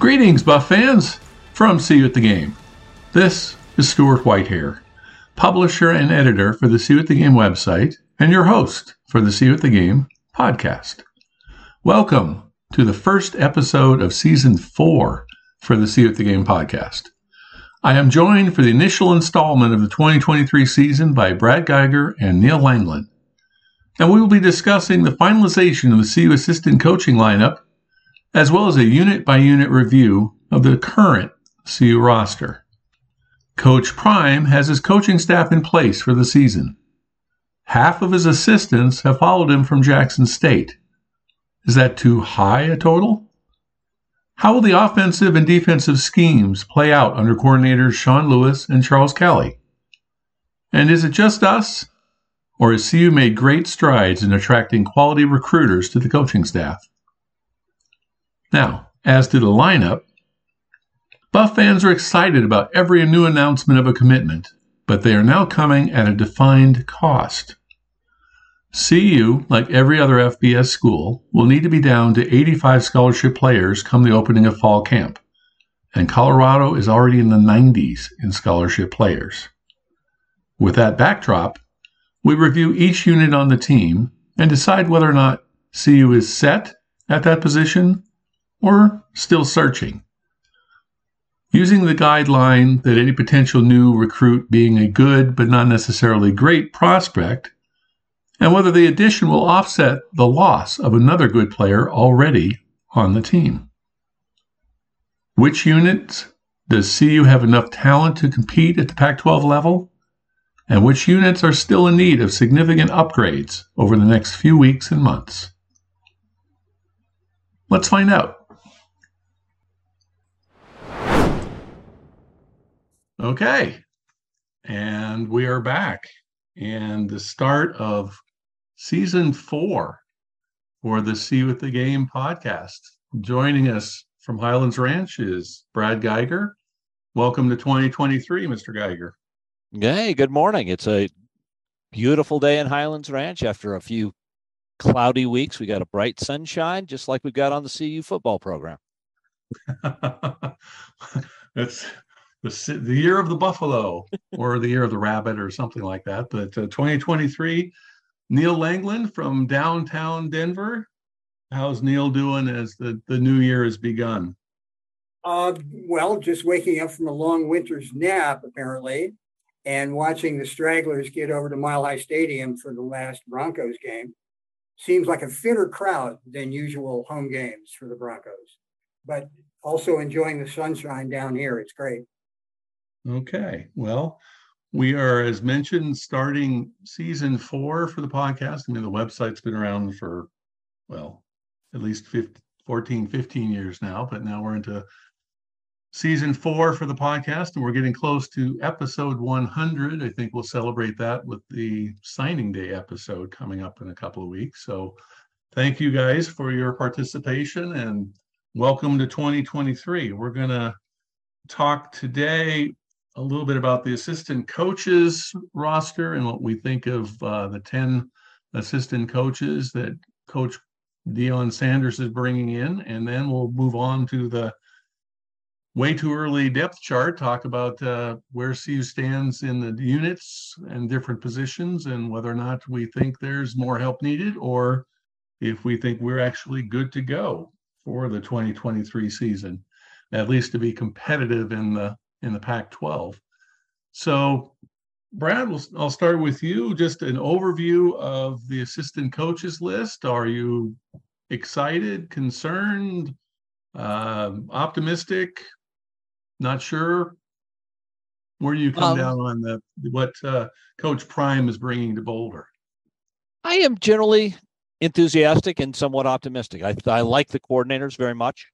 Greetings, Buff fans, from See You at the Game. This is Stuart Whitehair, publisher and editor for the See You at the Game website and your host for the See You at the Game podcast. Welcome to the first episode of Season 4 for the See You at the Game podcast. I am joined for the initial installment of the 2023 season by Brad Geiger and Neil Langland. And we will be discussing the finalization of the CU assistant coaching lineup, as well as a unit-by-unit review of the current CU roster. Coach Prime has his coaching staff in place for the season. Half of his assistants have followed him from Jackson State. Is that too high a total? How will the offensive and defensive schemes play out under coordinators Sean Lewis and Charles Kelly? And is it just us, or has CU made great strides in attracting quality recruiters to the coaching staff? Now, as to the lineup, Buff fans are excited about every new announcement of a commitment, but they are now coming at a defined cost. CU, like every other FBS school, will need to be down to 85 scholarship players come the opening of fall camp, and Colorado is already in the 90s in scholarship players. With that backdrop, we review each unit on the team and decide whether or not CU is set at that position or still searching. Using the guideline that any potential new recruit being a good but not necessarily great prospect, and whether the addition will offset the loss of another good player already on the team. Which units does CU have enough talent to compete at the Pac-12 level? And which units are still in need of significant upgrades over the next few weeks and months? Let's find out. Okay, and we are back, and the start of Season 4 for the See You at the Game podcast. Joining us from Highlands Ranch is Brad Geiger. Welcome to 2023, Mr. Geiger. Hey, good morning. It's a beautiful day in Highlands Ranch after a few cloudy weeks. We got a bright sunshine, just like we've got on the CU football program. That's the year of the buffalo, or the year of the rabbit, or something like that. But 2023, Neil Langland from downtown Denver. How's Neil doing as the new year has begun? Well, just waking up from a long winter's nap, apparently, and watching the stragglers get over to Mile High Stadium for the last Broncos game. Seems like a fitter crowd than usual home games for the Broncos, but also enjoying the sunshine down here. It's great. Okay, well, we are, as mentioned, starting Season 4 for the podcast. I mean, the website's been around for, well, at least 15 years now, but now we're into Season 4 for the podcast, and we're getting close to episode 100. I think we'll celebrate that with the signing day episode coming up in a couple of weeks. So thank you guys for your participation, and welcome to 2023. We're going to talk today a little bit about the assistant coaches roster and what we think of the 10 assistant coaches that Coach Deion Sanders is bringing in, and then we'll move on to the way too early depth chart, talk about where CU stands in the units and different positions, and whether or not we think there's more help needed, or if we think we're actually good to go for the 2023 season, at least to be competitive in the Pac-12. So, Brad, I'll start with you. Just an overview of the assistant coaches list. Are you excited, concerned, optimistic, not sure? Where do you come down on what Coach Prime is bringing to Boulder? I am generally enthusiastic and somewhat optimistic. I like the coordinators very much.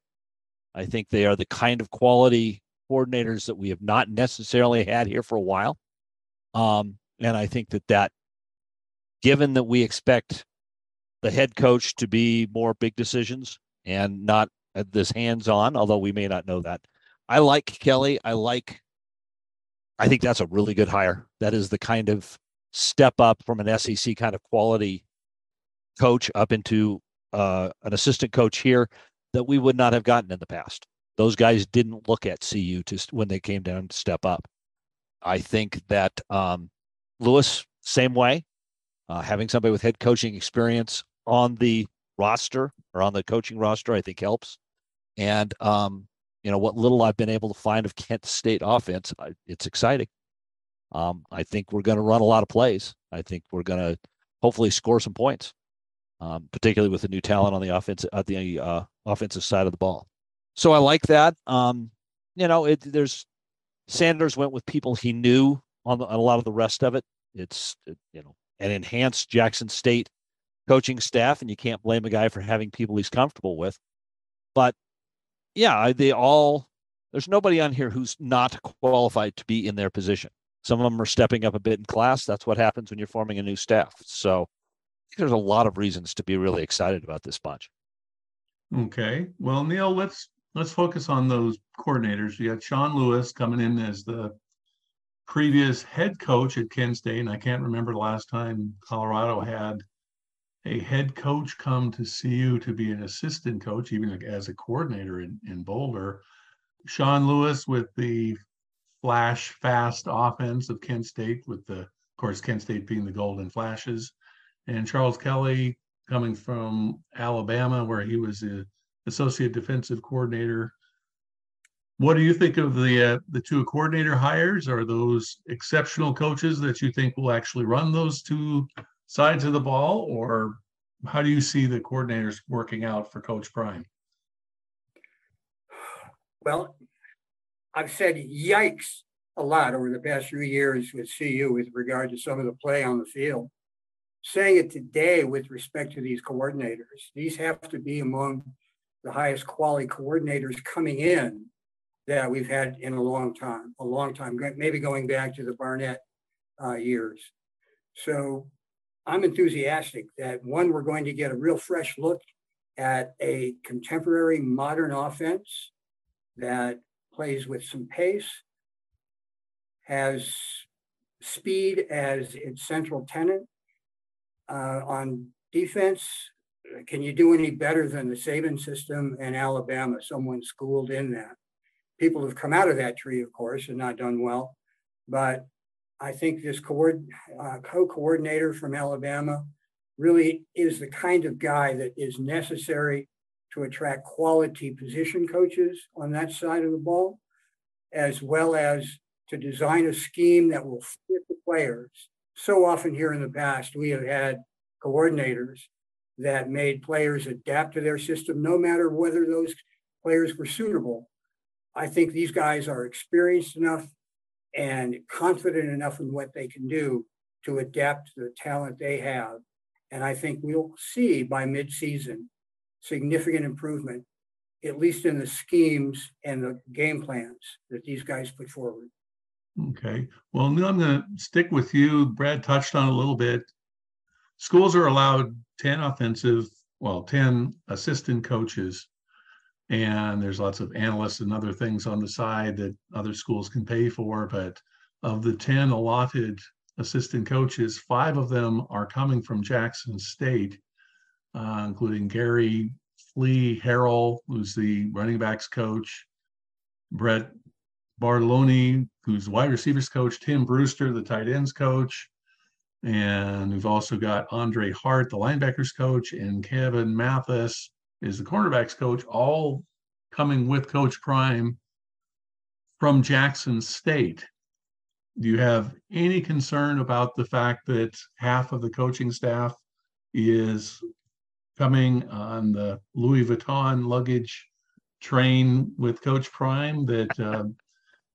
I think they are the kind of quality coordinators that we have not necessarily had here for a while. And I think that given that we expect the head coach to be more big decisions and not this hands-on, although we may not know that. I like Kelly. I think that's a really good hire. That is the kind of step up from an SEC kind of quality coach up into an assistant coach here that we would not have gotten in the past. Those guys didn't look at CU when they came down to step up. I think that Lewis, same way, having somebody with head coaching experience on the roster or on the coaching roster, I think helps. And, what little I've been able to find of Kent State offense, it's exciting. I think we're going to run a lot of plays. I think we're going to hopefully score some points, particularly with the new talent on the offense at the offensive side of the ball. So I like that. There's Sanders went with people he knew on a lot of the rest of it. It's an enhanced Jackson State coaching staff, and you can't blame a guy for having people he's comfortable with. But yeah, there's nobody on here who's not qualified to be in their position. Some of them are stepping up a bit in class. That's what happens when you're forming a new staff. So I think there's a lot of reasons to be really excited about this bunch. Okay. Well, Neil, let's focus on those coordinators. You got Sean Lewis coming in as the previous head coach at Kent State, and I can't remember the last time Colorado had a head coach come to CU to be an assistant coach, even as a coordinator in Boulder. Sean Lewis with the flash fast offense of Kent State, of course, Kent State being the Golden Flashes, and Charles Kelly coming from Alabama, where he was an associate defensive coordinator. What do you think of the two coordinator hires? Are those exceptional coaches that you think will actually run those two sides of the ball, or how do you see the coordinators working out for Coach Prime? Well, I've said yikes a lot over the past few years with CU with regard to some of the play on the field. Saying it today with respect to these coordinators, these have to be among the highest quality coordinators coming in that we've had in a long time, maybe going back to the Barnett years. So I'm enthusiastic that we're going to get a real fresh look at a contemporary modern offense that plays with some pace, has speed as its central tenet. On defense, can you do any better than the Saban system in Alabama? Someone schooled in that. People have come out of that tree, of course, and not done well, but I think this co-coordinator from Alabama really is the kind of guy that is necessary to attract quality position coaches on that side of the ball, as well as to design a scheme that will fit the players. So often here in the past, we have had coordinators that made players adapt to their system, no matter whether those players were suitable. I think these guys are experienced enough and confident enough in what they can do to adapt to the talent they have. And I think we'll see by mid-season significant improvement, at least in the schemes and the game plans that these guys put forward. Okay. Well, now I'm going to stick with you. Brad touched on it a little bit. Schools are allowed 10 assistant coaches. And there's lots of analysts and other things on the side that other schools can pay for. But of the 10 allotted assistant coaches, 5 of them are coming from Jackson State, including Gary Flea Harrell, who's the running backs coach, Brett Bartoloni, who's wide receivers coach, Tim Brewster, the tight ends coach. And we've also got Andre Hart, the linebackers coach, and Kevin Mathis is the cornerbacks coach, all coming with Coach Prime from Jackson State. Do you have any concern about the fact that half of the coaching staff is coming on the Louis Vuitton luggage train with Coach Prime, that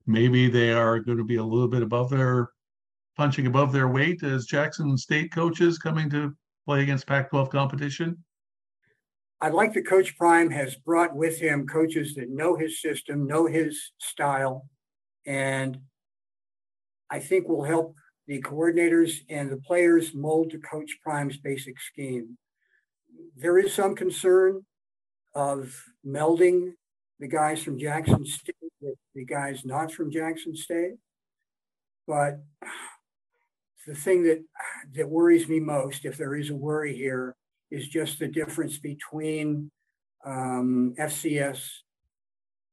maybe they are going to be a little bit above their, punching above their weight as Jackson State coaches coming to play against Pac-12 competition? I'd like that Coach Prime has brought with him coaches that know his system, know his style, and I think will help the coordinators and the players mold to Coach Prime's basic scheme. There is some concern of melding the guys from Jackson State with the guys not from Jackson State. But the thing that worries me most, if there is a worry here, is just the difference between FCS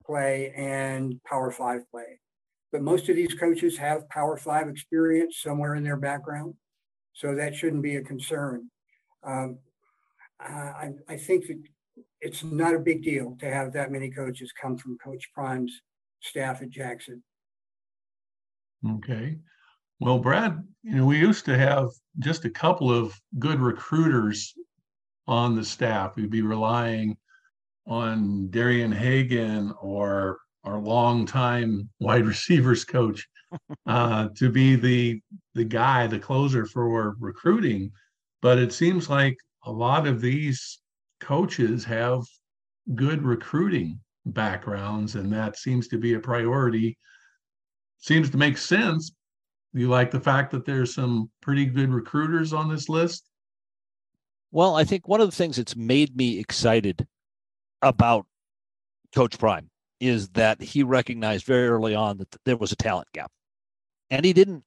play and Power 5 play. But most of these coaches have Power 5 experience somewhere in their background, so that shouldn't be a concern. I think that it's not a big deal to have that many coaches come from Coach Prime's staff at Jackson. Okay. Well, Brad, we used to have just a couple of good recruiters on the staff. We'd be relying on Darian Hagan or our longtime wide receivers coach to be the guy, the closer for recruiting. But it seems like a lot of these coaches have good recruiting backgrounds, and that seems to be a priority. Seems to make sense. Do you like the fact that there's some pretty good recruiters on this list? Well, I think one of the things that's made me excited about Coach Prime is that he recognized very early on that there was a talent gap, and he didn't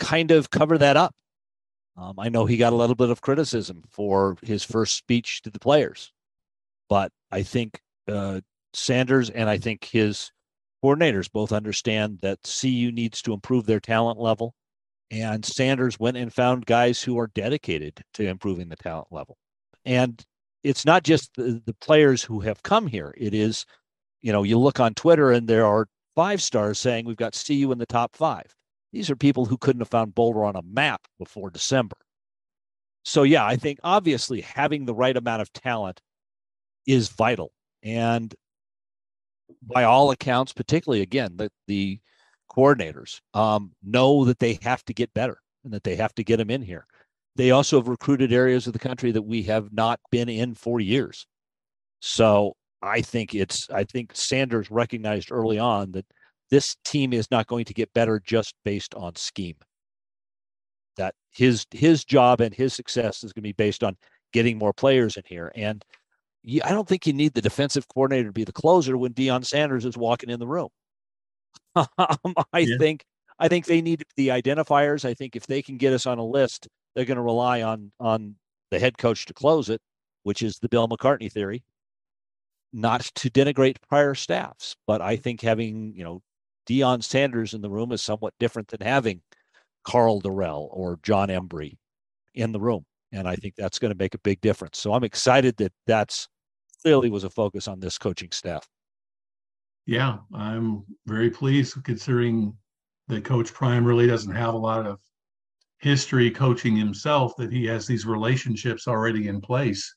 kind of cover that up. I know he got a little bit of criticism for his first speech to the players, but I think Sanders and I think his coordinators both understand that CU needs to improve their talent level, and Sanders went and found guys who are dedicated to improving the talent level. And it's not just the players who have come here. It is, you look on Twitter and there are 5 stars saying we've got CU in the top 5. These are people who couldn't have found Boulder on a map before December. So yeah, I think obviously having the right amount of talent is vital. And by all accounts, particularly, again, the coordinators know that they have to get better and that they have to get them in here. They also have recruited areas of the country that we have not been in for years. So I think Sanders recognized early on that this team is not going to get better just based on scheme, that his job and his success is going to be based on getting more players in here. And I don't think you need the defensive coordinator to be the closer when Deion Sanders is walking in the room. I think they need the identifiers. I think if they can get us on a list, they're going to rely on the head coach to close it, which is the Bill McCartney theory. Not to denigrate prior staffs, but I think having Deion Sanders in the room is somewhat different than having Carl Durrell or John Embry in the room, and I think that's going to make a big difference. So I'm excited that that's clearly was a focus on this coaching staff. Yeah, I'm very pleased considering that Coach Prime really doesn't have a lot of history coaching himself, that he has these relationships already in place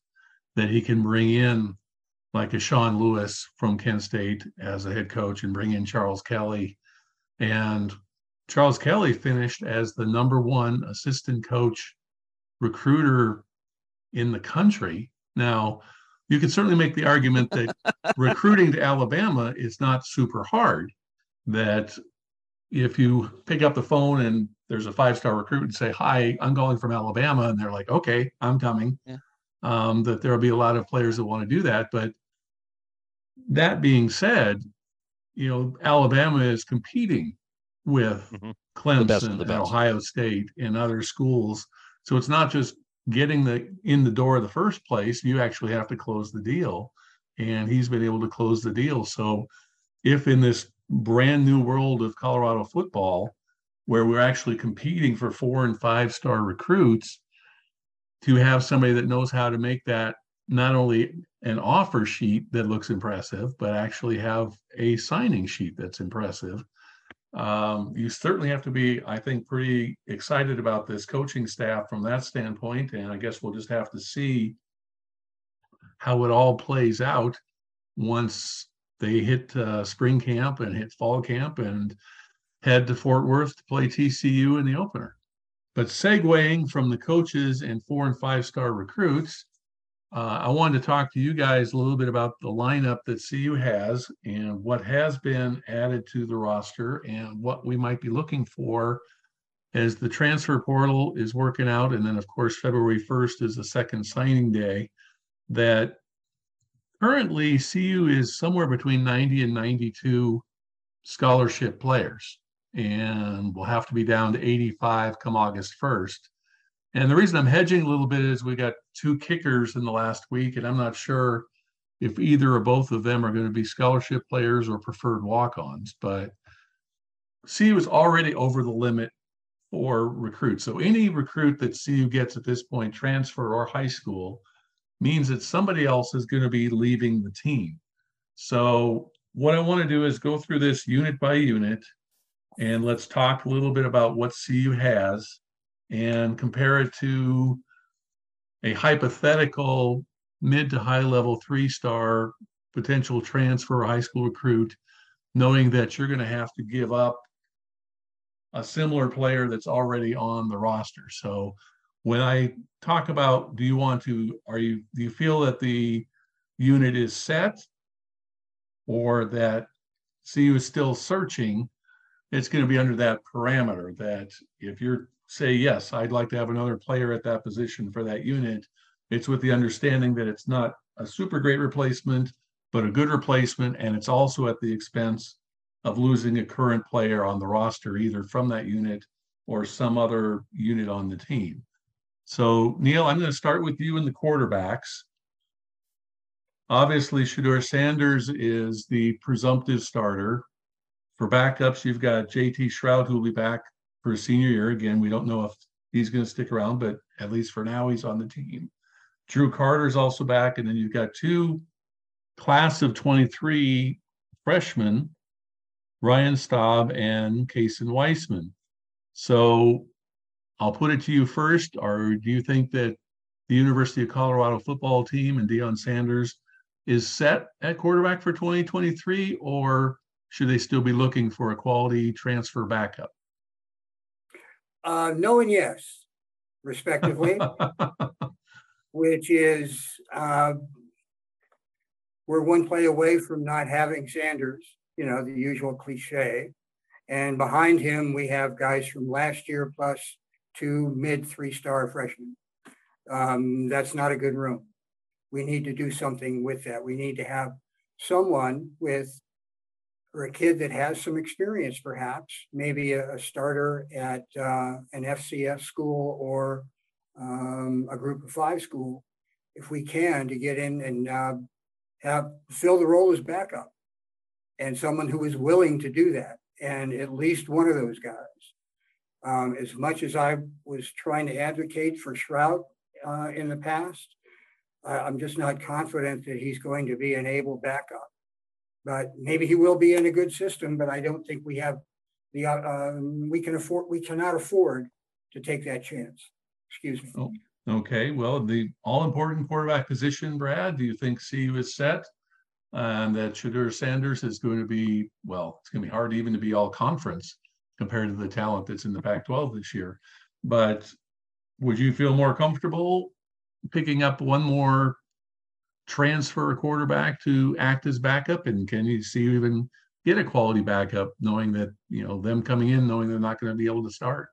that he can bring in, like a Sean Lewis from Kent State as a head coach, and bring in Charles Kelly. And Charles Kelly finished as the #1 assistant coach recruiter in the country. Now, you could certainly make the argument that recruiting to Alabama is not super hard, that if you pick up the phone and there's a 5-star recruit and say, hi, I'm calling from Alabama, and they're like, okay, I'm coming. Yeah. That there'll be a lot of players that want to do that. But that being said, Alabama is competing with Clemson and Ohio State and other schools. So it's not just getting in the door in the first place. You actually have to close the deal. And he's been able to close the deal. So if in this brand new world of Colorado football, where we're actually competing for 4- and 5-star recruits, to have somebody that knows how to make that not only an offer sheet that looks impressive, but actually have a signing sheet that's impressive, You certainly have to be, I think, pretty excited about this coaching staff from that standpoint. And I guess we'll just have to see how it all plays out once they hit spring camp and hit fall camp and head to Fort Worth to play TCU in the opener. But segueing from the coaches and 4- and 5-star recruits, I wanted to talk to you guys a little bit about the lineup that CU has and what has been added to the roster and what we might be looking for as the transfer portal is working out. And then, of course, February 1st is the second signing day. That currently CU is somewhere between 90 and 92 scholarship players, and we'll have to be down to 85 come August 1st. And the reason I'm hedging a little bit is we got two kickers in the last week, and I'm not sure if either or both of them are going to be scholarship players or preferred walk-ons. But CU is already over the limit for recruits. So any recruit that CU gets at this point, transfer or high school, means that somebody else is going to be leaving the team. So what I want to do is go through this unit by unit, and let's talk a little bit about what CU has and compare it to a hypothetical mid to high level 3-star potential transfer or high school recruit, knowing that you're going to have to give up a similar player that's already on the roster. So when I talk about, do you feel that the unit is set or that CU is still searching, it's going to be under that parameter that if you're say, yes, I'd like to have another player at that position for that unit, it's with the understanding that it's not a super great replacement, but a good replacement, and it's also at the expense of losing a current player on the roster, either from that unit or some other unit on the team. So, Neil, I'm going to start with you in the quarterbacks. Obviously, Shadur Sanders is the presumptive starter. For backups, you've got JT Shroud, who will be back for his senior year. Again, we don't know if he's going to stick around, but at least for now, he's on the team. Drew Carter's also back, and then you've got two class of 23 freshmen, Ryan Staub and Kason Weissman. So I'll put it to you first, or do you think that the University of Colorado football team and Deion Sanders is set at quarterback for 2023, or should they still be looking for a quality transfer backup? No and yes, respectively, which is we're one play away from not having Sanders, you know, the usual cliche. And behind him, we have guys from last year plus two mid-3-star freshmen. That's not a good room. We need to do something with that. We need to have someone with, or a kid that has some experience, perhaps, maybe a starter at an FCS school or a group of 5 school, if we can, to get in and fill the role as backup, and someone who is willing to do that, and at least one of those guys. As much as I was trying to advocate for Shroud in the past, I'm just not confident that he's going to be an able backup. But maybe he will be in a good system, but I don't think we have the we cannot afford to take that chance. Excuse me. Oh, okay. Well, the all-important quarterback position, Brad, do you think CU is set? And that Shadur Sanders is going to be, well, it's going to be hard even to be all-conference compared to the talent that's in the Pac-12 this year. But would you feel more comfortable picking up one more transfer a quarterback to act as backup, and can you see you even get a quality backup, knowing that, you know, them coming in, knowing they're not going to be able to start?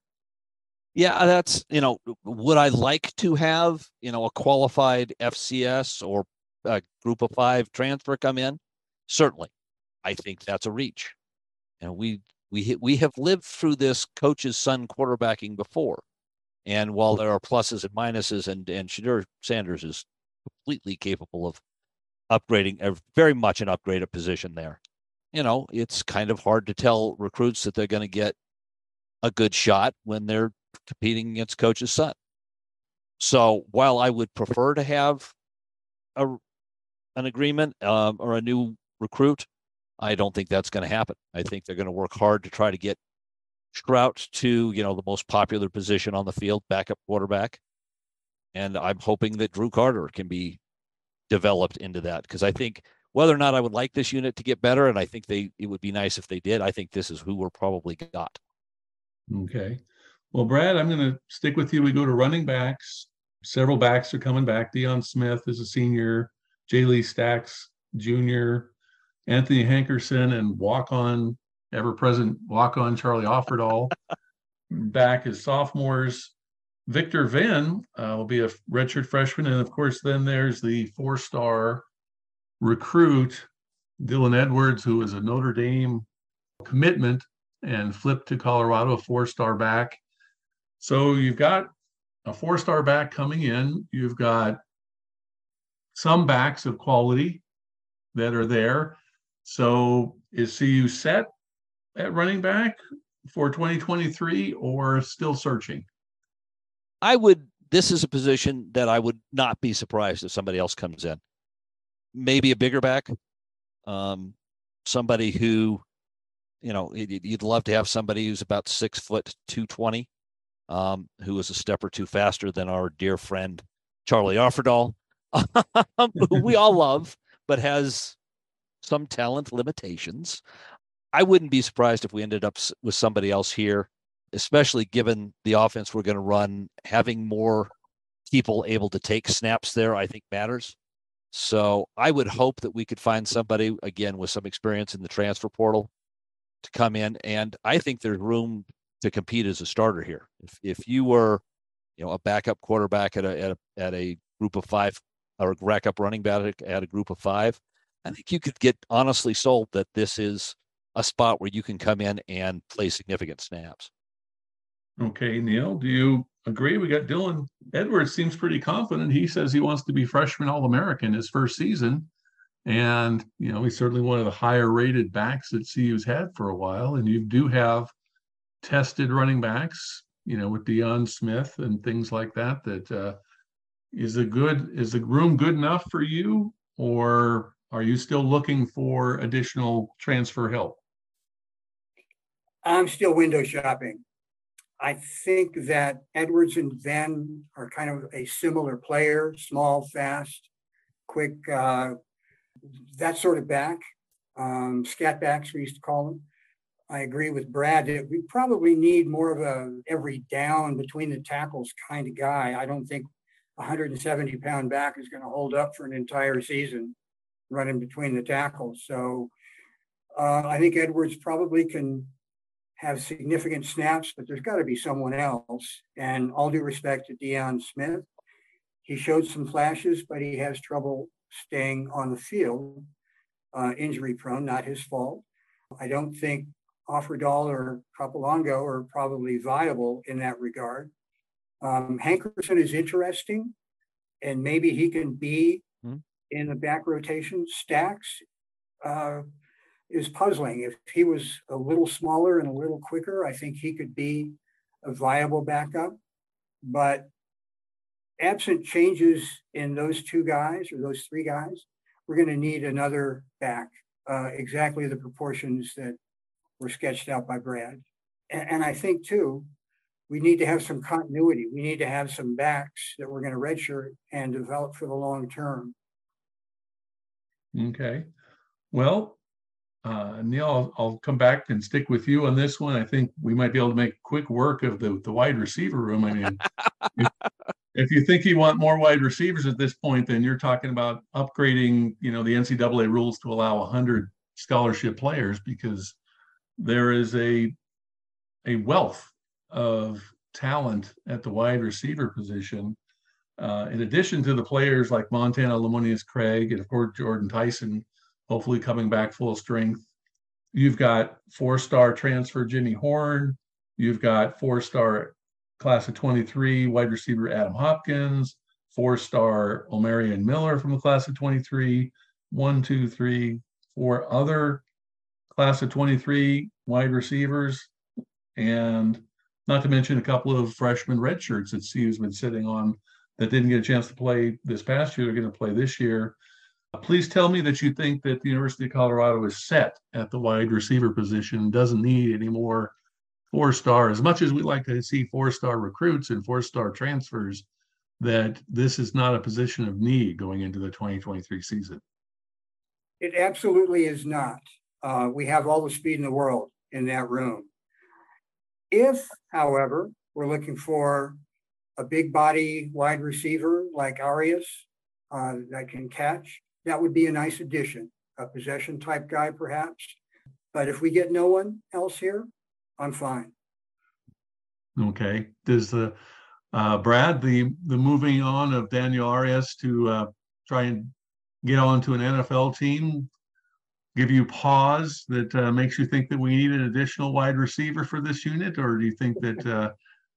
Yeah, that's, you know, would I like to have, you know, a qualified FCS or a group of 5 transfer come in? Certainly, I think that's a reach, and we have lived through this coach's son quarterbacking before, and while there are pluses and minuses, and Shadur Sanders is completely capable of upgrading, very much an upgraded position there. You know, it's kind of hard to tell recruits that they're going to get a good shot when they're competing against coach's son. So while I would prefer to have an agreement or a new recruit, I don't think that's going to happen. I think they're going to work hard to try to get Strout to, you know, the most popular position on the field, backup quarterback. And I'm hoping that Drew Carter can be developed into that, because I think whether or not I would like this unit to get better, and I think it would be nice if they did, I think this is who we're probably got. Okay. Well, Brad, I'm going to stick with you. We go to running backs. Several backs are coming back. Deion Smith is a senior, Jaylee Stacks, junior, Anthony Hankerson, and walk-on, ever-present walk-on Charlie Offerdahl back as sophomores. Victor Venn will be a redshirt freshman. And, of course, then there's the four-star recruit, Dylan Edwards, who is a Notre Dame commitment and flipped to Colorado, four-star back. So you've got a four-star back coming in. You've got some backs of quality that are there. So is CU set at running back for 2023 or still searching? This is a position that I would not be surprised if somebody else comes in. Maybe a bigger back, somebody who, you know, you'd love to have somebody who's about 6 foot 220, who is a step or two faster than our dear friend, Charlie Offerdahl, who we all love, but has some talent limitations. I wouldn't be surprised if we ended up with somebody else here, especially given the offense we're going to run. Having more people able to take snaps there, I think, matters. So I would hope that we could find somebody, again, with some experience in the transfer portal to come in. And I think there's room to compete as a starter here. If you were, you know, a backup quarterback at a group of five, or a backup running back at a group of five, I think you could get honestly sold that this is a spot where you can come in and play significant snaps. Okay, Neil, do you agree? We got Dylan Edwards seems pretty confident. He says he wants to be freshman All-American his first season. And, you know, he's certainly one of the higher rated backs that CU's had for a while. And you do have tested running backs, you know, with Deion Smith and things like that, is the room good enough for you, or are you still looking for additional transfer help? I'm still window shopping. I think that Edwards and Venn are kind of a similar player, small, fast, quick, that sort of back, scat backs we used to call them. I agree with Brad that we probably need more of a every down between the tackles kind of guy. I don't think 170-pound back is going to hold up for an entire season running between the tackles. So I think Edwards probably can have significant snaps, but there's got to be someone else. And all due respect to Deion Smith, he showed some flashes, but he has trouble staying on the field, injury prone, not his fault. I don't think Offerdahl or Capolongo are probably viable in that regard. Hankerson is interesting, and maybe he can be in the back rotation. Stacks is puzzling. If he was a little smaller and a little quicker, I think he could be a viable backup. But absent changes in those two guys or those three guys, we're going to need another back, exactly the proportions that were sketched out by Brad. And I think, too, we need to have some continuity. We need to have some backs that we're going to redshirt and develop for the long term. Okay. Well, Neil, I'll come back and stick with you on this one. I think we might be able to make quick work of the wide receiver room. I mean, if you think you want more wide receivers at this point, then you're talking about upgrading, you know, the NCAA rules to allow 100 scholarship players, because there is a wealth of talent at the wide receiver position. In addition to the players like Montana Lamonius Craig and, of course, Jordan Tyson, hopefully coming back full strength. You've got four-star transfer Jimmy Horn. You've got four-star class of 23 wide receiver Adam Hopkins, four-star Omarion Miller from the class of 23, 4 other class of 23 wide receivers, and not to mention a couple of freshman redshirts that CU's been sitting on that didn't get a chance to play this past year. They're going to play this year. Please tell me that you think that the University of Colorado is set at the wide receiver position, doesn't need any more four-star. As much as we like to see four-star recruits and four-star transfers, that this is not a position of need going into the 2023 season. It absolutely is not. We have all the speed in the world in that room. If, however, we're looking for a big body wide receiver like Arias that can catch, that would be a nice addition, a possession type guy perhaps. But if we get no one else here, I'm fine. Okay. Does Brad, the moving on of Daniel Arias to try and get onto an NFL team give you pause that makes you think that we need an additional wide receiver for this unit? Or do you think that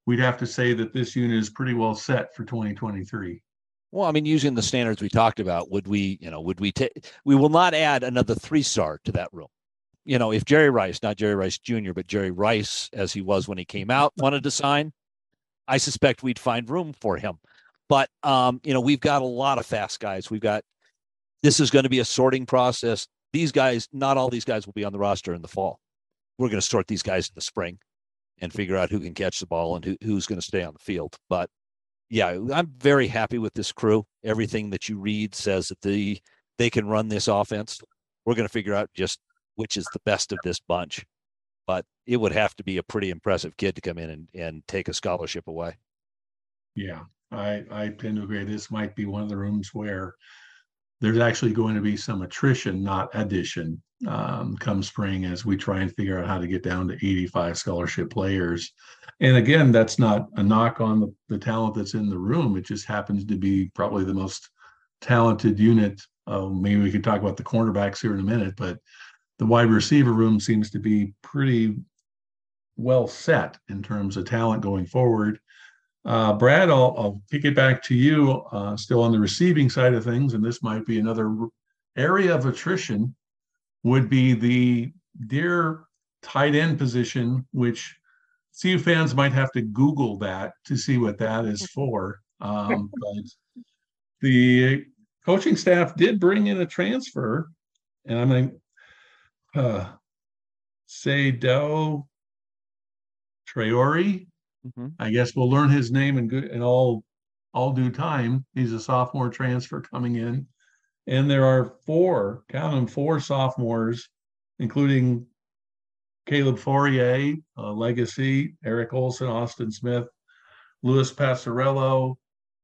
we'd have to say that this unit is pretty well set for 2023? Well, I mean, using the standards we talked about, we will not add another three-star to that room. You know, if Jerry Rice, not Jerry Rice Jr., but Jerry Rice, as he was when he came out, wanted to sign, I suspect we'd find room for him. But, you know, we've got a lot of fast guys. This is going to be a sorting process. These guys, not all these guys will be on the roster in the fall. We're going to sort these guys in the spring and figure out who can catch the ball and who's going to stay on the field. But yeah, I'm very happy with this crew. Everything that you read says that they can run this offense. We're going to figure out just which is the best of this bunch. But it would have to be a pretty impressive kid to come in and take a scholarship away. Yeah, I tend to agree. This might be one of the rooms where there's actually going to be some attrition, not addition, come spring as we try and figure out how to get down to 85 scholarship players. And again, that's not a knock on the talent that's in the room. It just happens to be probably the most talented unit. Maybe we could talk about the cornerbacks here in a minute, but the wide receiver room seems to be pretty well set in terms of talent going forward. Brad, I'll kick it back to you, still on the receiving side of things, and this might be another area of attrition, would be the dear tight end position, which CU fans might have to Google that to see what that is for. But the coaching staff did bring in a transfer, and I'm going to say Do Traore. I guess we'll learn his name in all due time. He's a sophomore transfer coming in. And there are four sophomores, including Caleb Fourier, Legacy, Eric Olson, Austin Smith, Louis Passarello,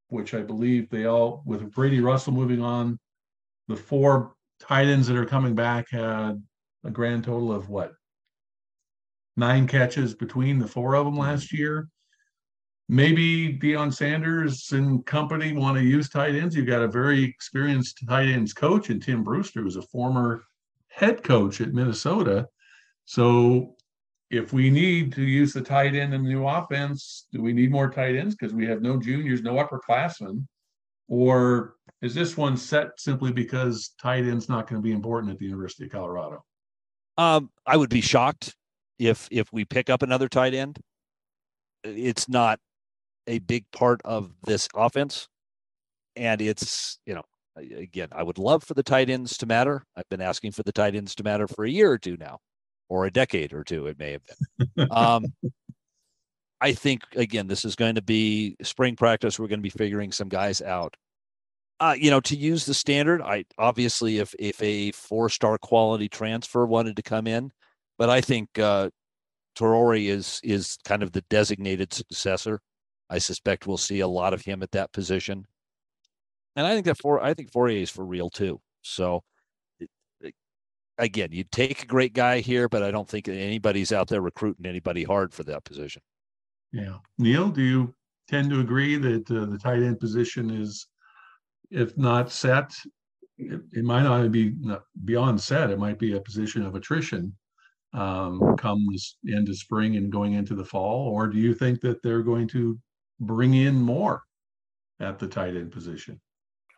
which I believe they all, with Brady Russell moving on, the four tight ends that are coming back had a grand total of what? 9 catches between the four of them last year. Maybe Deion Sanders and company want to use tight ends. You've got a very experienced tight ends coach in Tim Brewster, who's a former head coach at Minnesota. So if we need to use the tight end in the new offense, do we need more tight ends because we have no juniors, no upperclassmen? Or is this one set simply because tight end's not going to be important at the University of Colorado? I would be shocked if we pick up another tight end. It's not a big part of this offense. And it's, you know, again, I would love for the tight ends to matter. I've been asking for the tight ends to matter for a year or two now, or a decade or two, it may have been. I think, again, this is going to be spring practice. We're going to be figuring some guys out. You know, to use the standard, I obviously, if a four-star quality transfer wanted to come in, but I think Traore is kind of the designated successor. I suspect we'll see a lot of him at that position, and I think Fourier is for real too. So, again, you take a great guy here, but I don't think anybody's out there recruiting anybody hard for that position. Yeah, Neil, do you tend to agree that the tight end position is, if not set, it might not be beyond set. It might be a position of attrition. Comes into spring and going into the fall? Or do you think that they're going to bring in more at the tight end position?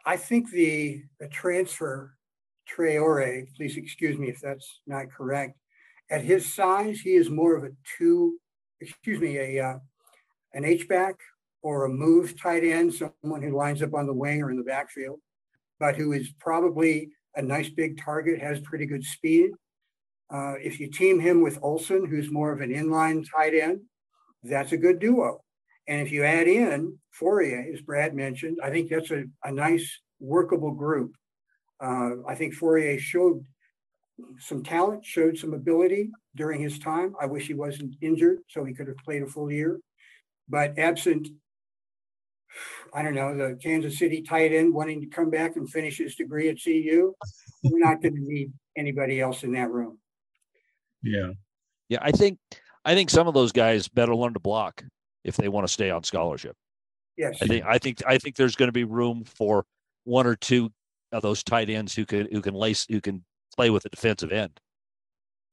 I think the transfer, Traore, please excuse me if that's not correct, at his size, he is more of an H-back or a move tight end, someone who lines up on the wing or in the backfield. but who is probably a nice big target, has pretty good speed. If you team him with Olson, who's more of an inline tight end, that's a good duo. And if you add in Fourier, as Brad mentioned, I think that's a nice workable group. I think Fourier showed some talent, showed some ability during his time. I wish he wasn't injured so he could have played a full year. But absent, I don't know, the Kansas City tight end wanting to come back and finish his degree at CU, we're not going to need anybody else in that room. Yeah. Yeah, I think some of those guys better learn to block if they want to stay on scholarship. Yes. I think there's going to be room for one or two of those tight ends who can play with a defensive end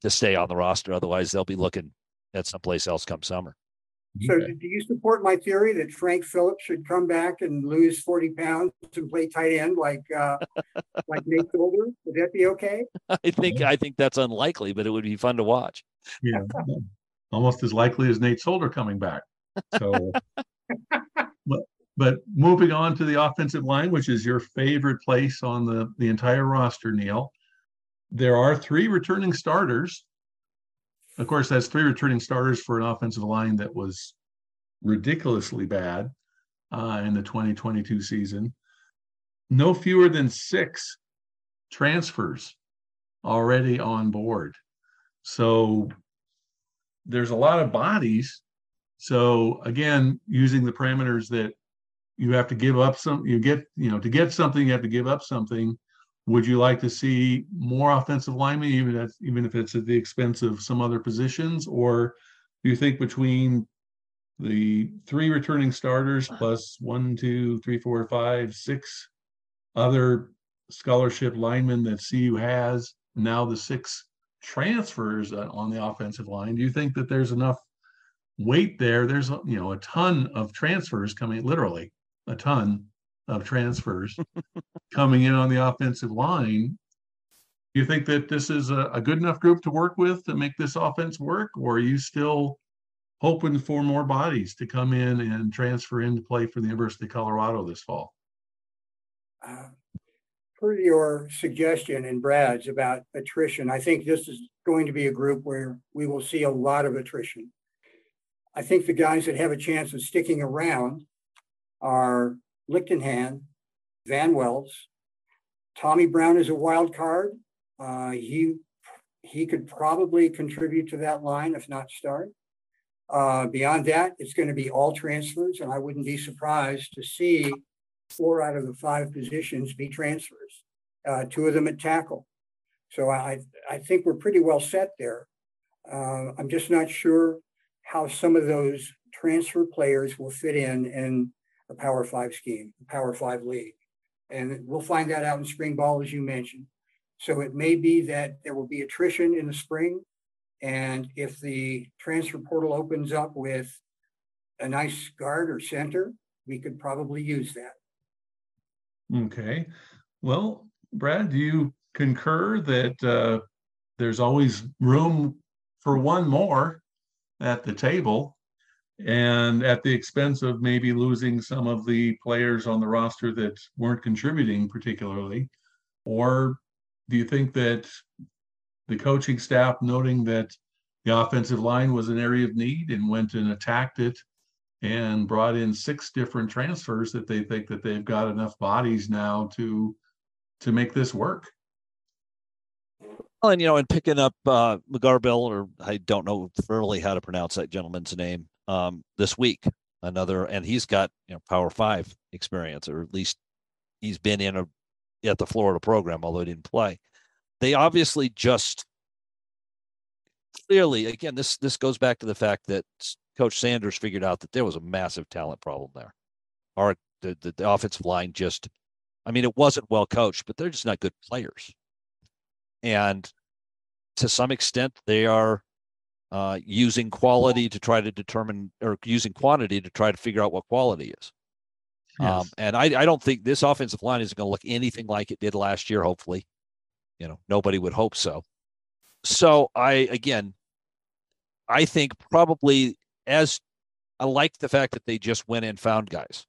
to stay on the roster. Otherwise, they'll be looking at someplace else come summer. So do you support my theory that Frank Phillips should come back and lose 40 pounds and play tight end like Nate Golder? Would that be okay? I think that's unlikely, but it would be fun to watch. Yeah, almost as likely as Nate Solder coming back. So, but moving on to the offensive line, which is your favorite place on the entire roster, Neil. There are three returning starters. Of course, that's three returning starters for an offensive line that was ridiculously bad in the 2022 season. No fewer than six transfers already on board. So there's a lot of bodies. So again, using the parameters that you have to give up some, to get something, you have to give up something. Would you like to see more offensive linemen, even if it's at the expense of some other positions? Or do you think between the three returning starters plus 6 other scholarship linemen that CU has, now the 6 transfers on the offensive line, do you think that there's enough weight there? There's a ton of transfers coming, literally a ton of transfers coming in on the offensive line. Do you think that this is a good enough group to work with to make this offense work, or are you still hoping for more bodies to come in and transfer in to play for the University of Colorado this fall? Per your suggestion and Brad's about attrition, I think this is going to be a group where we will see a lot of attrition. I think the guys that have a chance of sticking around are Lichtenhan, Van Wells. Tommy Brown is a wild card. He could probably contribute to that line, if not start. Beyond that, it's going to be all transfers, and I wouldn't be surprised to see 4 out of the 5 positions be transfers, 2 of them at tackle. So I think we're pretty well set there. I'm just not sure how some of those transfer players will fit in a Power 5 scheme, a Power 5 league. And we'll find that out in spring ball, as you mentioned. So it may be that there will be attrition in the spring. And if the transfer portal opens up with a nice guard or center, we could probably use that. Okay. Well, Brad, do you concur that there's always room for one more at the table, and at the expense of maybe losing some of the players on the roster that weren't contributing particularly? Or do you think that the coaching staff, noting that the offensive line was an area of need and went and attacked it and brought in 6 different transfers, that they think that they've got enough bodies now to make this work? Well, and picking up McHarble, or I don't know thoroughly how to pronounce that gentleman's name, this week, and he's got Power 5 experience, or at least he's been at the Florida program, although he didn't play. They obviously clearly, again, this goes back to the fact that Coach Sanders figured out that there was a massive talent problem there. Or the offensive line it wasn't well coached, but they're just not good players. And to some extent, they are using quality to try to determine, or using quantity to try to figure out what quality is. Yes. And I don't think this offensive line is going to look anything like it did last year. Hopefully, nobody would hope so. So I think probably I like the fact that they just went and found guys.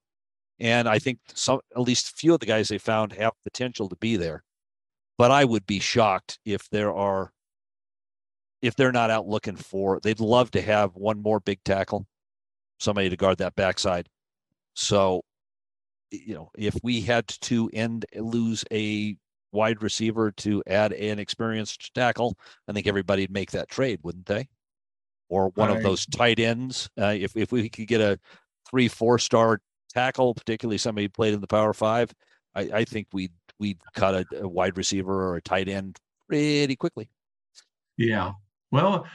And I think some, at least a few of the guys they found have potential to be there. But I would be shocked if they're not out looking for, they'd love to have one more big tackle, somebody to guard that backside. So, you know, if we had to lose a wide receiver to add an experienced tackle, I think everybody'd make that trade, wouldn't they? Or one of those tight ends. If we could get a 3-4-star tackle, particularly somebody who played in the Power Five, I think we'd cut a wide receiver or a tight end pretty quickly. Yeah. Well,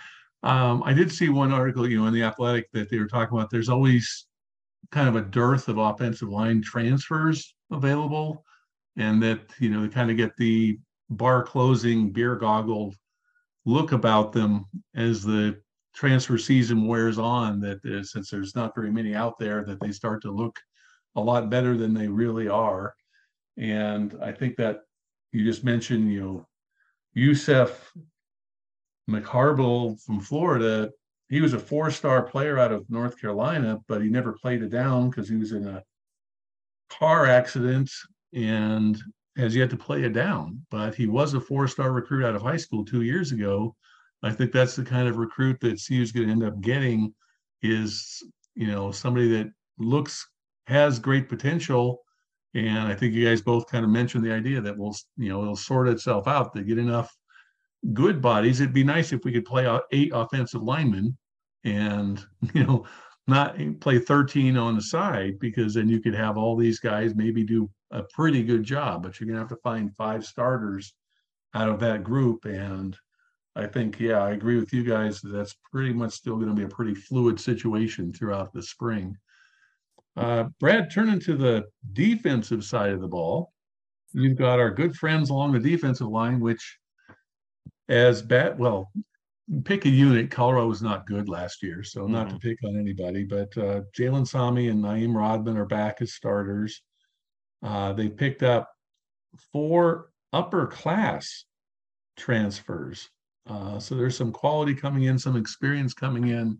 I did see one article, you know, in The Athletic that they were talking about. There's always kind of a dearth of offensive line transfers available, and that, you know, they kind of get the bar closing, beer goggled look about them as the transfer season wears on, that since there's not very many out there, that they start to look a lot better than they really are. And I think that you just mentioned, you know, Yusef McHarble from Florida. He was a 4-star player out of North Carolina, but he never played a down because he was in a car accident and has yet to play a down. But he was a 4-star recruit out of high school 2 years ago. I think that's the kind of recruit that CU's going to end up getting, is, you know, somebody that looks, has great potential. And I think you guys both kind of mentioned the idea that we'll, you know, it'll sort itself out. They get enough good bodies. It'd be nice if we could play 8 offensive linemen and, you know, not play 13 on the side, because then you could have all these guys maybe do a pretty good job, but you're going to have to find 5 starters out of that group. And I think, yeah, I agree with you guys. That's pretty much still going to be a pretty fluid situation throughout the spring. Brad, turning to the defensive side of the ball, you've got our good friends along the defensive line, which well, pick a unit. Colorado was not good last year, so not to pick on anybody, but Jalen Sami and Na'im Rodman are back as starters. They picked up 4 upper-class transfers. So there's some quality coming in, some experience coming in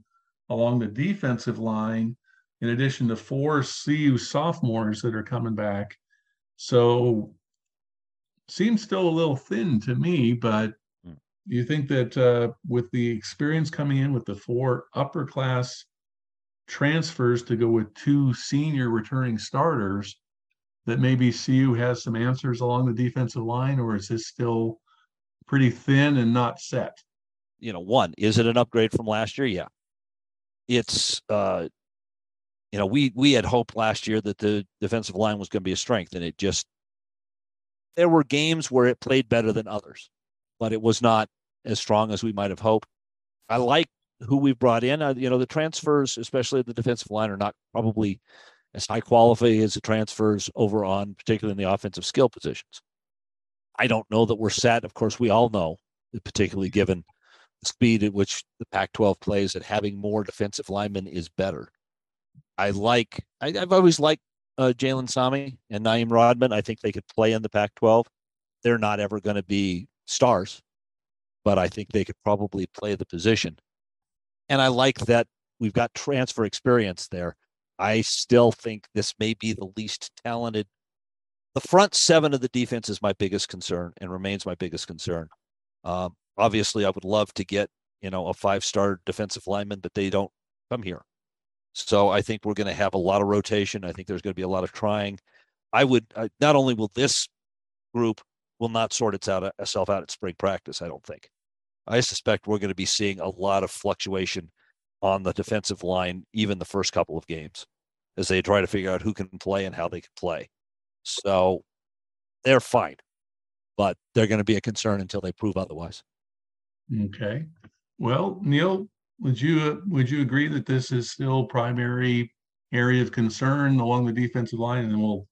along the defensive line, in addition to 4 CU sophomores that are coming back. So seems still a little thin to me, but do you think that with the experience coming in with the 4 upper-class transfers to go with 2 senior returning starters, that maybe CU has some answers along the defensive line, or is this still pretty thin and not set? You know, one, is it an upgrade from last year? Yeah. It's, you know, we had hoped last year that the defensive line was going to be a strength, and it just, there were games where it played better than others, but it was not as strong as we might have hoped. I like who we've brought in. You know, the transfers, especially at the defensive line, are not probably as high quality as the transfers over on, particularly in the offensive skill positions. I don't know that we're set. Of course, we all know, particularly given the speed at which the Pac-12 plays, that having more defensive linemen is better. I've always liked Jalen Sami and Na'im Rodman. I think they could play in the Pac-12. They're not ever going to be stars, but I think they could probably play the position. And I like that we've got transfer experience there. I still think this may be the least talented. The front 7 of the defense is my biggest concern and remains my biggest concern. Obviously, I would love to get, you know, a 5-star defensive lineman, but they don't come here. So I think we're going to have a lot of rotation. I think there's going to be a lot of trying. Not only will this group will not sort itself out at spring practice, I don't think. I suspect we're going to be seeing a lot of fluctuation on the defensive line, even the first couple of games, as they try to figure out who can play and how they can play. So they're fine, but they're going to be a concern until they prove otherwise. Okay. Well, Neil, would you agree that this is still primary area of concern along the defensive line? And then we'll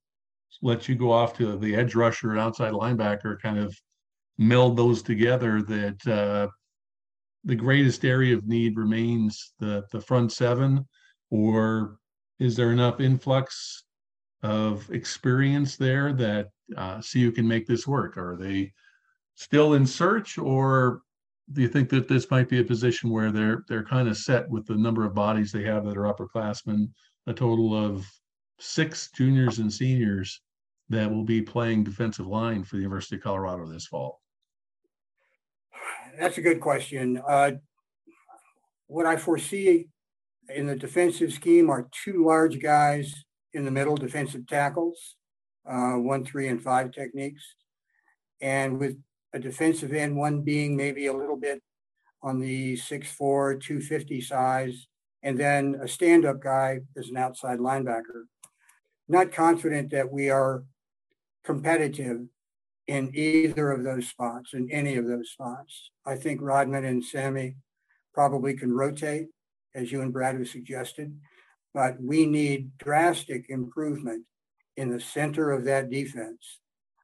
let you go off to the edge rusher and outside linebacker, kind of meld those together, that the greatest area of need remains the front 7, or is there enough influx of experience there that CU can make this work? Are they still in search, or do you think that this might be a position where they're kind of set with the number of bodies they have that are upperclassmen, a total of six juniors and seniors that will be playing defensive line for the University of Colorado this fall? That's a good question. What I foresee in the defensive scheme are two large guys in the middle, defensive tackles, 1, 3, and 5 techniques. And with a defensive end, one being maybe a little bit on the 6'4", 250 size, and then a stand-up guy as an outside linebacker. Not confident that we are competitive in either of those spots, in any of those spots. I think Rodman and Sammy probably can rotate, as you and Brad have suggested, but we need drastic improvement in the center of that defense.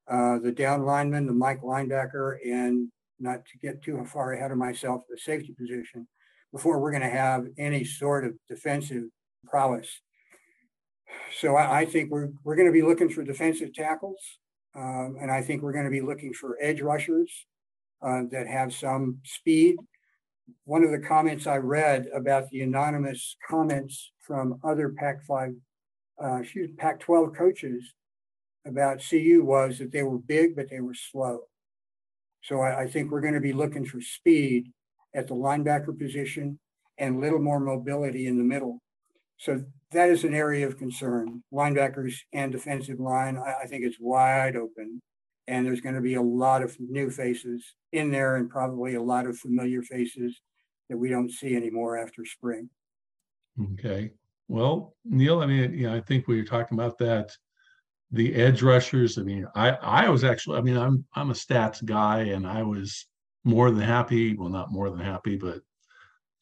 The down lineman, the Mike linebacker, and not to get too far ahead of myself, the safety position, before we're going to have any sort of defensive prowess. So I think we're going to be looking for defensive tackles, and I think we're going to be looking for edge rushers that have some speed. One of the comments I read about the anonymous comments from other Pac-12 coaches about CU was that they were big, but they were slow. So I think we're going to be looking for speed at the linebacker position and a little more mobility in the middle. So that is an area of concern. Linebackers and defensive line, I think it's wide open. And there's going to be a lot of new faces in there and probably a lot of familiar faces that we don't see anymore after spring. Okay. Well, Neil, I mean, I think we were talking about that. The edge rushers, I mean, I was actually, I mean, I'm a stats guy, and I was more than happy, well, not more than happy, but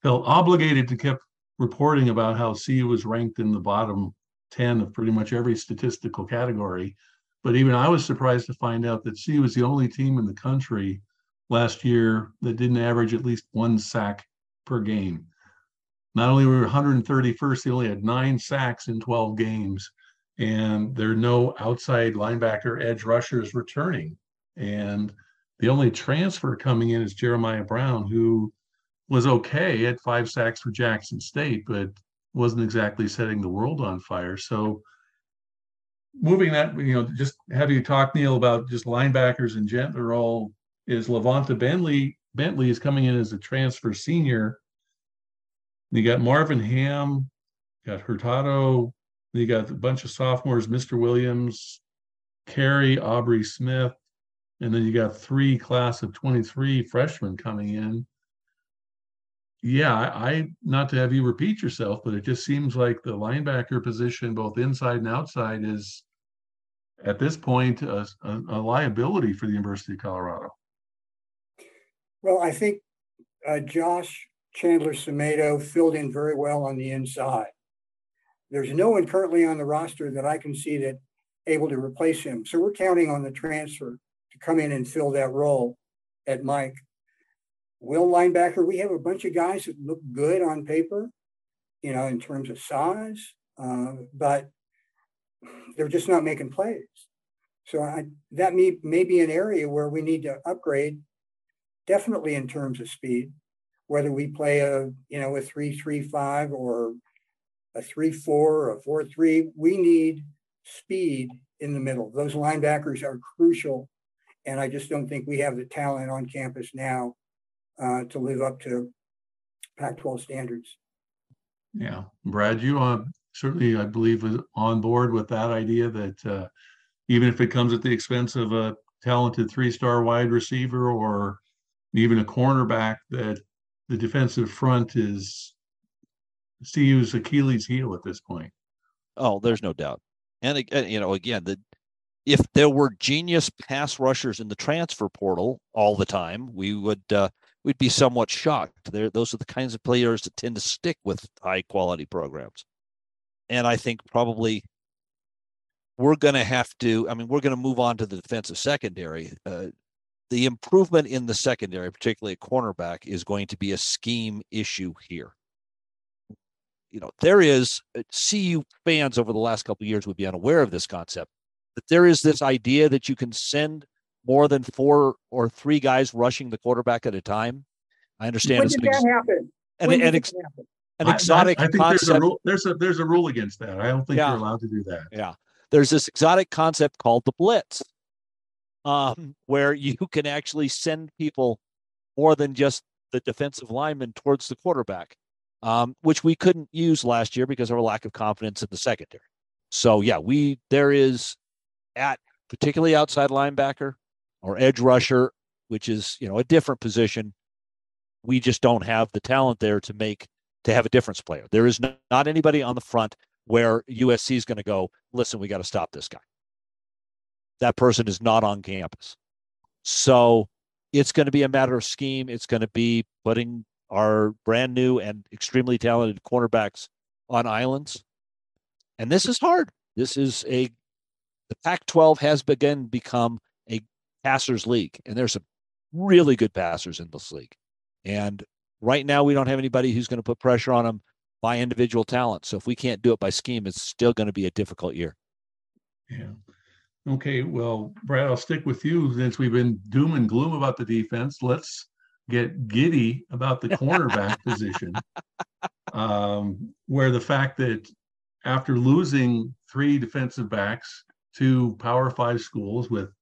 felt obligated to keep reporting about how CU was ranked in the bottom 10 of pretty much every statistical category. But even I was surprised to find out that CU was the only team in the country last year that didn't average at least one sack per game. Not only were we 131st, they only had 9 sacks in 12 games, and there are no outside linebacker edge rushers returning. And the only transfer coming in is Jeremiah Brown, who was okay at 5 sacks for Jackson State, but wasn't exactly setting the world on fire. So moving that, just have you talk, Neil, about just linebackers in general, is Lavonta Bentley is coming in as a transfer senior. You got Marvin Ham, you got Hurtado, you got a bunch of sophomores, Mr. Williams, Carey, Aubrey Smith, and then you got 3 class of 23 freshmen coming in. Yeah, I not to have you repeat yourself, but it just seems like the linebacker position, both inside and outside, is at this point a liability for the University of Colorado. Well, I think Josh Chandler-Semedo filled in very well on the inside. There's no one currently on the roster that I can see that able to replace him. So we're counting on the transfer to come in and fill that role at Mike. Will linebacker, we have a bunch of guys that look good on paper, in terms of size, but they're just not making plays. So that may be an area where we need to upgrade, definitely in terms of speed, whether we play a 3-3-5 or a 3-4 or a 4-3, we need speed in the middle. Those linebackers are crucial, and I just don't think we have the talent on campus now to live up to Pac-12 standards. Yeah, Brad, you certainly, I believe, was on board with that idea that even if it comes at the expense of a talented 3-star wide receiver or even a cornerback, that the defensive front is CU's Achilles heel at this point. Oh, there's no doubt. And, again, if there were genius pass rushers in the transfer portal all the time, we would we'd be somewhat shocked. Those are the kinds of players that tend to stick with high-quality programs. And I think probably we're going to have to, we're going to move on to the defensive secondary. The improvement in the secondary, particularly at cornerback, is going to be a scheme issue here. There is, CU fans over the last couple of years would be unaware of this concept, that there is this idea that you can send more than 4 or 3 guys rushing the quarterback at a time. I understand. When did that happen? an exotic concept. I think there's a rule against that. I don't think you're allowed to do that. Yeah. There's this exotic concept called the blitz, where you can actually send people more than just the defensive lineman towards the quarterback, which we couldn't use last year because of our lack of confidence in the secondary. So, yeah, there is particularly outside linebacker or edge rusher, which is, a different position. We just don't have the talent there to have a difference player. There is not anybody on the front where USC is going to go, listen, we got to stop this guy. That person is not on campus. So it's going to be a matter of scheme. It's going to be putting our brand new and extremely talented cornerbacks on islands. And this is hard. The Pac-12 has become a passers league, and there's some really good passers in this league. And right now we don't have anybody who's going to put pressure on them by individual talent. So if we can't do it by scheme, it's still going to be a difficult year. Yeah. Okay. Well, Brad, I'll stick with you since we've been doom and gloom about the defense. Let's get giddy about the cornerback position, where the fact that after losing 3 defensive backs to Power 5 schools with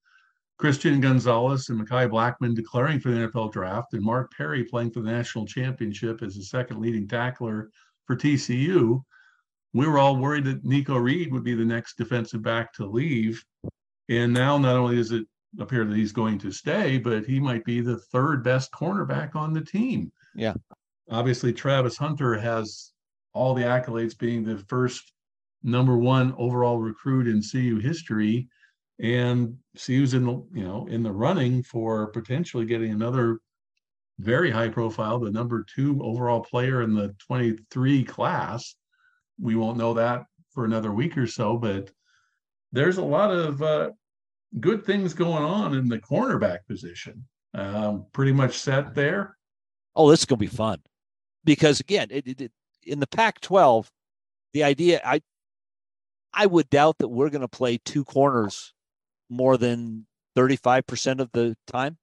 Christian Gonzalez and Mekhi Blackman declaring for the NFL draft and Mark Perry playing for the national championship as the second leading tackler for TCU, we were all worried that Nico Reed would be the next defensive back to leave. And now not only does it appear that he's going to stay, but he might be the third best cornerback on the team. Yeah. Obviously, Travis Hunter has all the accolades, being the first #1 overall recruit in CU history. And CU's in the running for potentially getting another very high profile, the #2 overall player in the 23 class. We won't know that for another week or so, but there's a lot of good things going on in the cornerback position. Pretty much set there. Oh, this is going to be fun because, again, in the Pac-12, the idea, I would doubt that we're going to play 2 corners more than 35% of the time.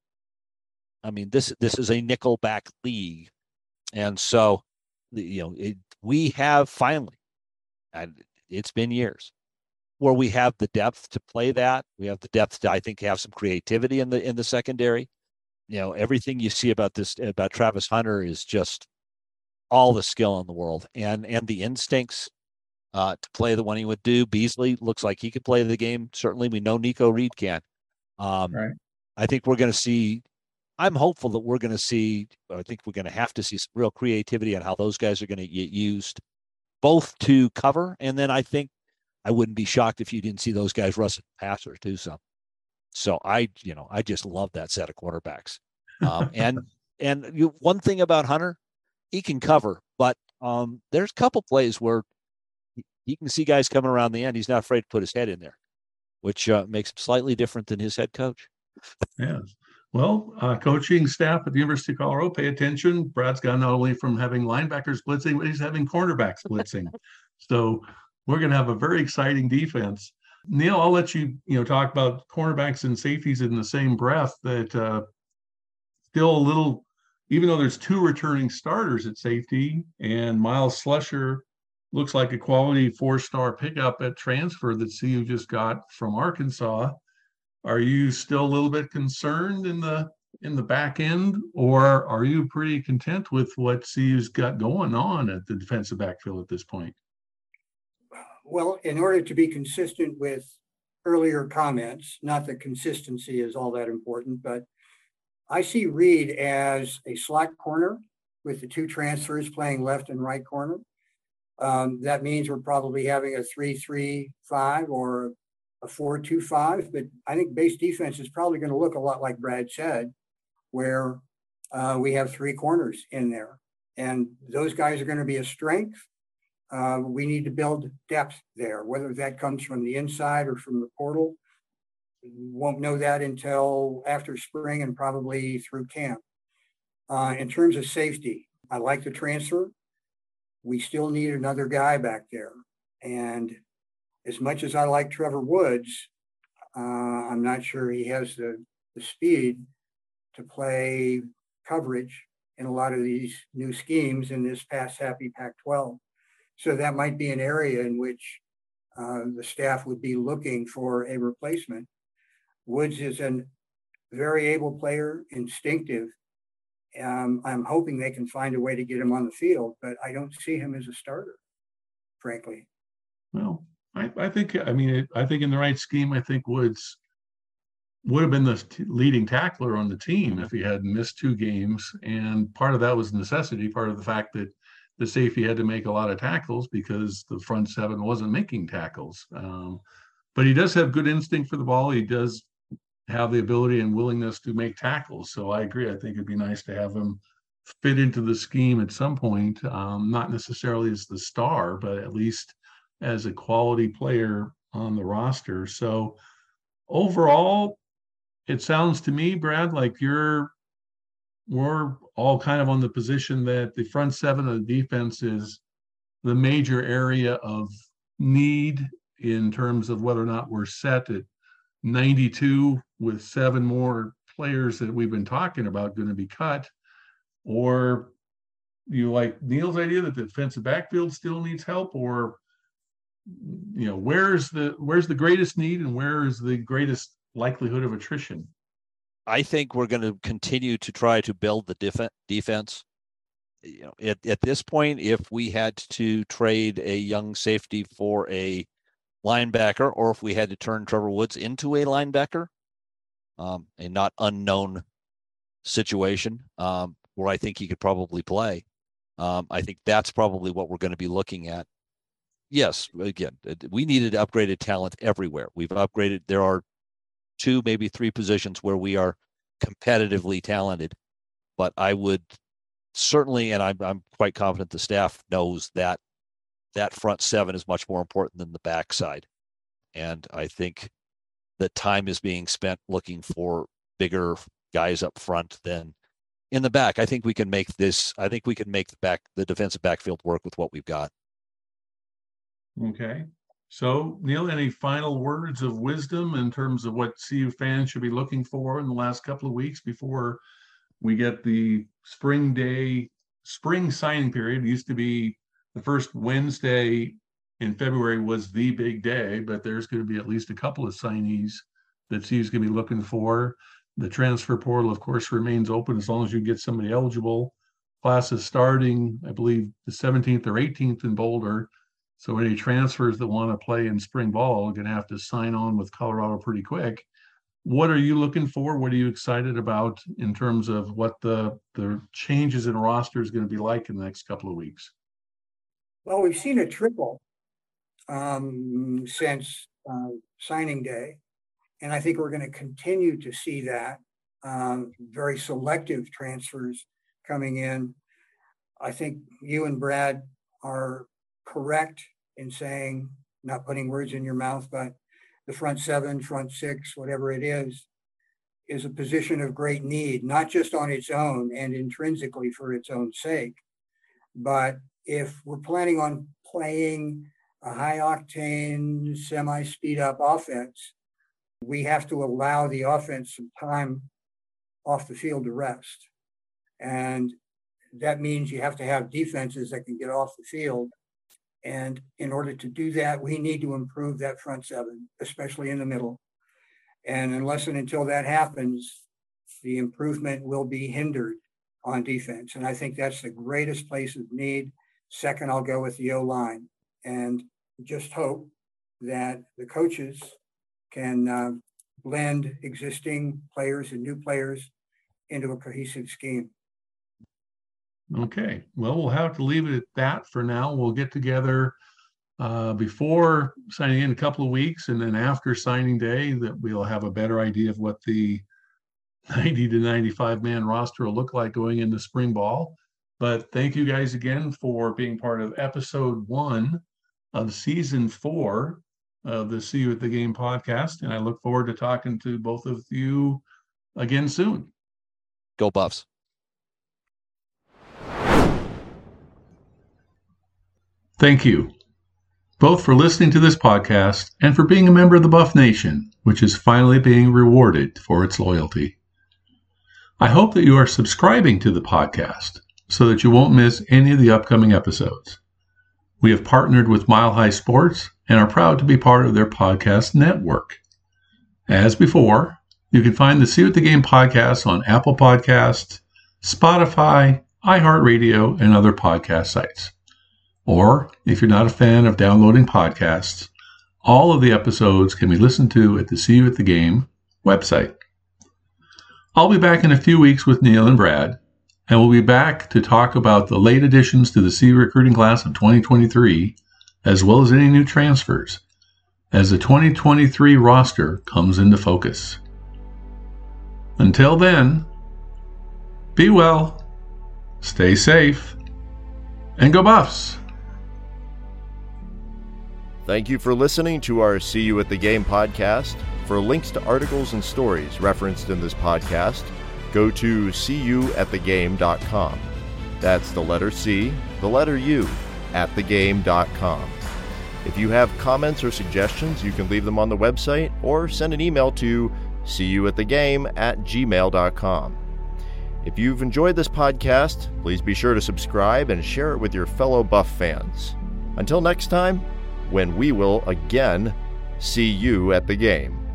I mean, this is a nickelback league. And so, we have finally, and it's been years, where we have the depth to play that. We have the depth to, I think, have some creativity in the secondary. Everything you see about Travis Hunter is just all the skill in the world and the instincts. To play the one he would do. Beasley looks like he could play the game. Certainly, we know Nico Reed can. Right. I think I'm hopeful that we're going to see, I think we're going to have to see some real creativity on how those guys are going to get used, both to cover, and then I think I wouldn't be shocked if you didn't see those guys rush passers too some. So I just love that set of quarterbacks. And one thing about Hunter, he can cover, but there's a couple plays where he can see guys coming around the end. He's not afraid to put his head in there, which makes him slightly different than his head coach. Yes. Well, coaching staff at the University of Colorado, pay attention. Brad's gone not only from having linebackers blitzing, but he's having cornerbacks blitzing. So we're going to have a very exciting defense. Neil, I'll let you, talk about cornerbacks and safeties in the same breath that still a little, even though there's 2 returning starters at safety and Miles Slusher looks like a quality 4-star pickup at transfer that CU just got from Arkansas. Are you still a little bit concerned in the back end, or are you pretty content with what CU's got going on at the defensive backfield at this point? Well, in order to be consistent with earlier comments, not that consistency is all that important, but I see Reed as a slack corner with the 2 transfers playing left and right corner. That means we're probably having a 3-3-5 or a 4-2-5, but I think base defense is probably going to look a lot like Brad said, where we have 3 corners in there, and those guys are going to be a strength. We need to build depth there, whether that comes from the inside or from the portal. We won't know that until after spring and probably through camp. In terms of safety, I like the transfer. We still need another guy back there. And as much as I like Trevor Woods, I'm not sure he has the speed to play coverage in a lot of these new schemes in this pass-happy Pac-12. So that might be an area in which the staff would be looking for a replacement. Woods is a very able player, instinctive. I'm hoping they can find a way to get him on the field, but I don't see him as a starter, frankly. Well, I think in the right scheme, I think Woods would have been the leading tackler on the team if he hadn't missed two games. And part of that was necessity, part of the fact that the safety had to make a lot of tackles because the front seven wasn't making tackles. But he does have good instinct for the ball. He does have the ability and willingness to make tackles. So I agree. I think it'd be nice to have him fit into the scheme at some point, not necessarily as the star, but at least as a quality player on the roster. So overall, it sounds to me, Brad, like we're all kind of on the position that the front seven of the defense is the major area of need in terms of whether or not we're set at 92 with seven more players that we've been talking about going to be cut, or you like Neil's idea that the defensive backfield still needs help, or you know, where's the greatest need and where is the greatest likelihood of attrition? I think we're going to continue to try to build the defense. You know, at this point, if we had to trade a young safety for a linebacker, or if we had to turn Trevor Woods into a linebacker, a not unknown situation where I think he could probably play. I think that's probably what we're going to be looking at. Yes, again, we needed upgraded talent everywhere. We've upgraded. There are two, maybe three positions where we are competitively talented, but I would certainly, and I'm quite confident the staff knows that that front seven is much more important than the backside. And I think the time is being spent looking for bigger guys up front than in the back. I think we can make the defensive backfield work with what we've got. Okay. So, Neil, any final words of wisdom in terms of what CU fans should be looking for in the last couple of weeks before we get the spring signing period? It used to be the first Wednesday in February was the big day, but there's going to be at least a couple of signees that CU's going to be looking for. The transfer portal, of course, remains open as long as you get somebody eligible. Classes starting, I believe, the 17th or 18th in Boulder. So any transfers that want to play in spring ball are going to have to sign on with Colorado pretty quick. What are you looking for? What are you excited about in terms of what the changes in roster is going to be like in the next couple of weeks? Well, we've seen a triple since signing day, and I think we're going to continue to see that. Very selective transfers coming in. I think you and Brad are correct in saying, not putting words in your mouth, but the front seven, front six, whatever it is a position of great need, not just on its own and intrinsically for its own sake, but if we're planning on playing a high octane, semi-speed up offense, we have to allow the offense some time off the field to rest. And that means you have to have defenses that can get off the field. And in order to do that, we need to improve that front seven, especially in the middle. And unless and until that happens, the improvement will be hindered on defense. And I think that's the greatest place of need. Second, I'll go with the O-line and just hope that the coaches can blend existing players and new players into a cohesive scheme. Okay. Well, we'll have to leave it at that for now. We'll get together before signing in a couple of weeks, and then after signing day that we'll have a better idea of what the 90 to 95 man roster will look like going into spring ball. But thank you guys again for being part of episode 1 of season 4 of the See You at the Game podcast. And I look forward to talking to both of you again soon. Go Buffs. Thank you both for listening to this podcast and for being a member of the Buff Nation, which is finally being rewarded for its loyalty. I hope that you are subscribing to the podcast so that you won't miss any of the upcoming episodes. We have partnered with Mile High Sports and are proud to be part of their podcast network. As before, you can find the See You at the Game podcast on Apple Podcasts, Spotify, iHeartRadio, and other podcast sites. Or, if you're not a fan of downloading podcasts, all of the episodes can be listened to at the See You at the Game website. I'll be back in a few weeks with Neil and Brad, and we'll be back to talk about the late additions to the CU recruiting class of 2023, as well as any new transfers, as the 2023 roster comes into focus. Until then, be well, stay safe, and go Buffs! Thank you for listening to our See You at the Game podcast. For links to articles and stories referenced in this podcast, go to seeyouatthegame.com. That's the letter C, the letter U, at thegame.com. If you have comments or suggestions, you can leave them on the website or send an email to seeyouatthegame@gmail.com. If you've enjoyed this podcast, please be sure to subscribe and share it with your fellow Buff fans. Until next time, when we will again see you at the game.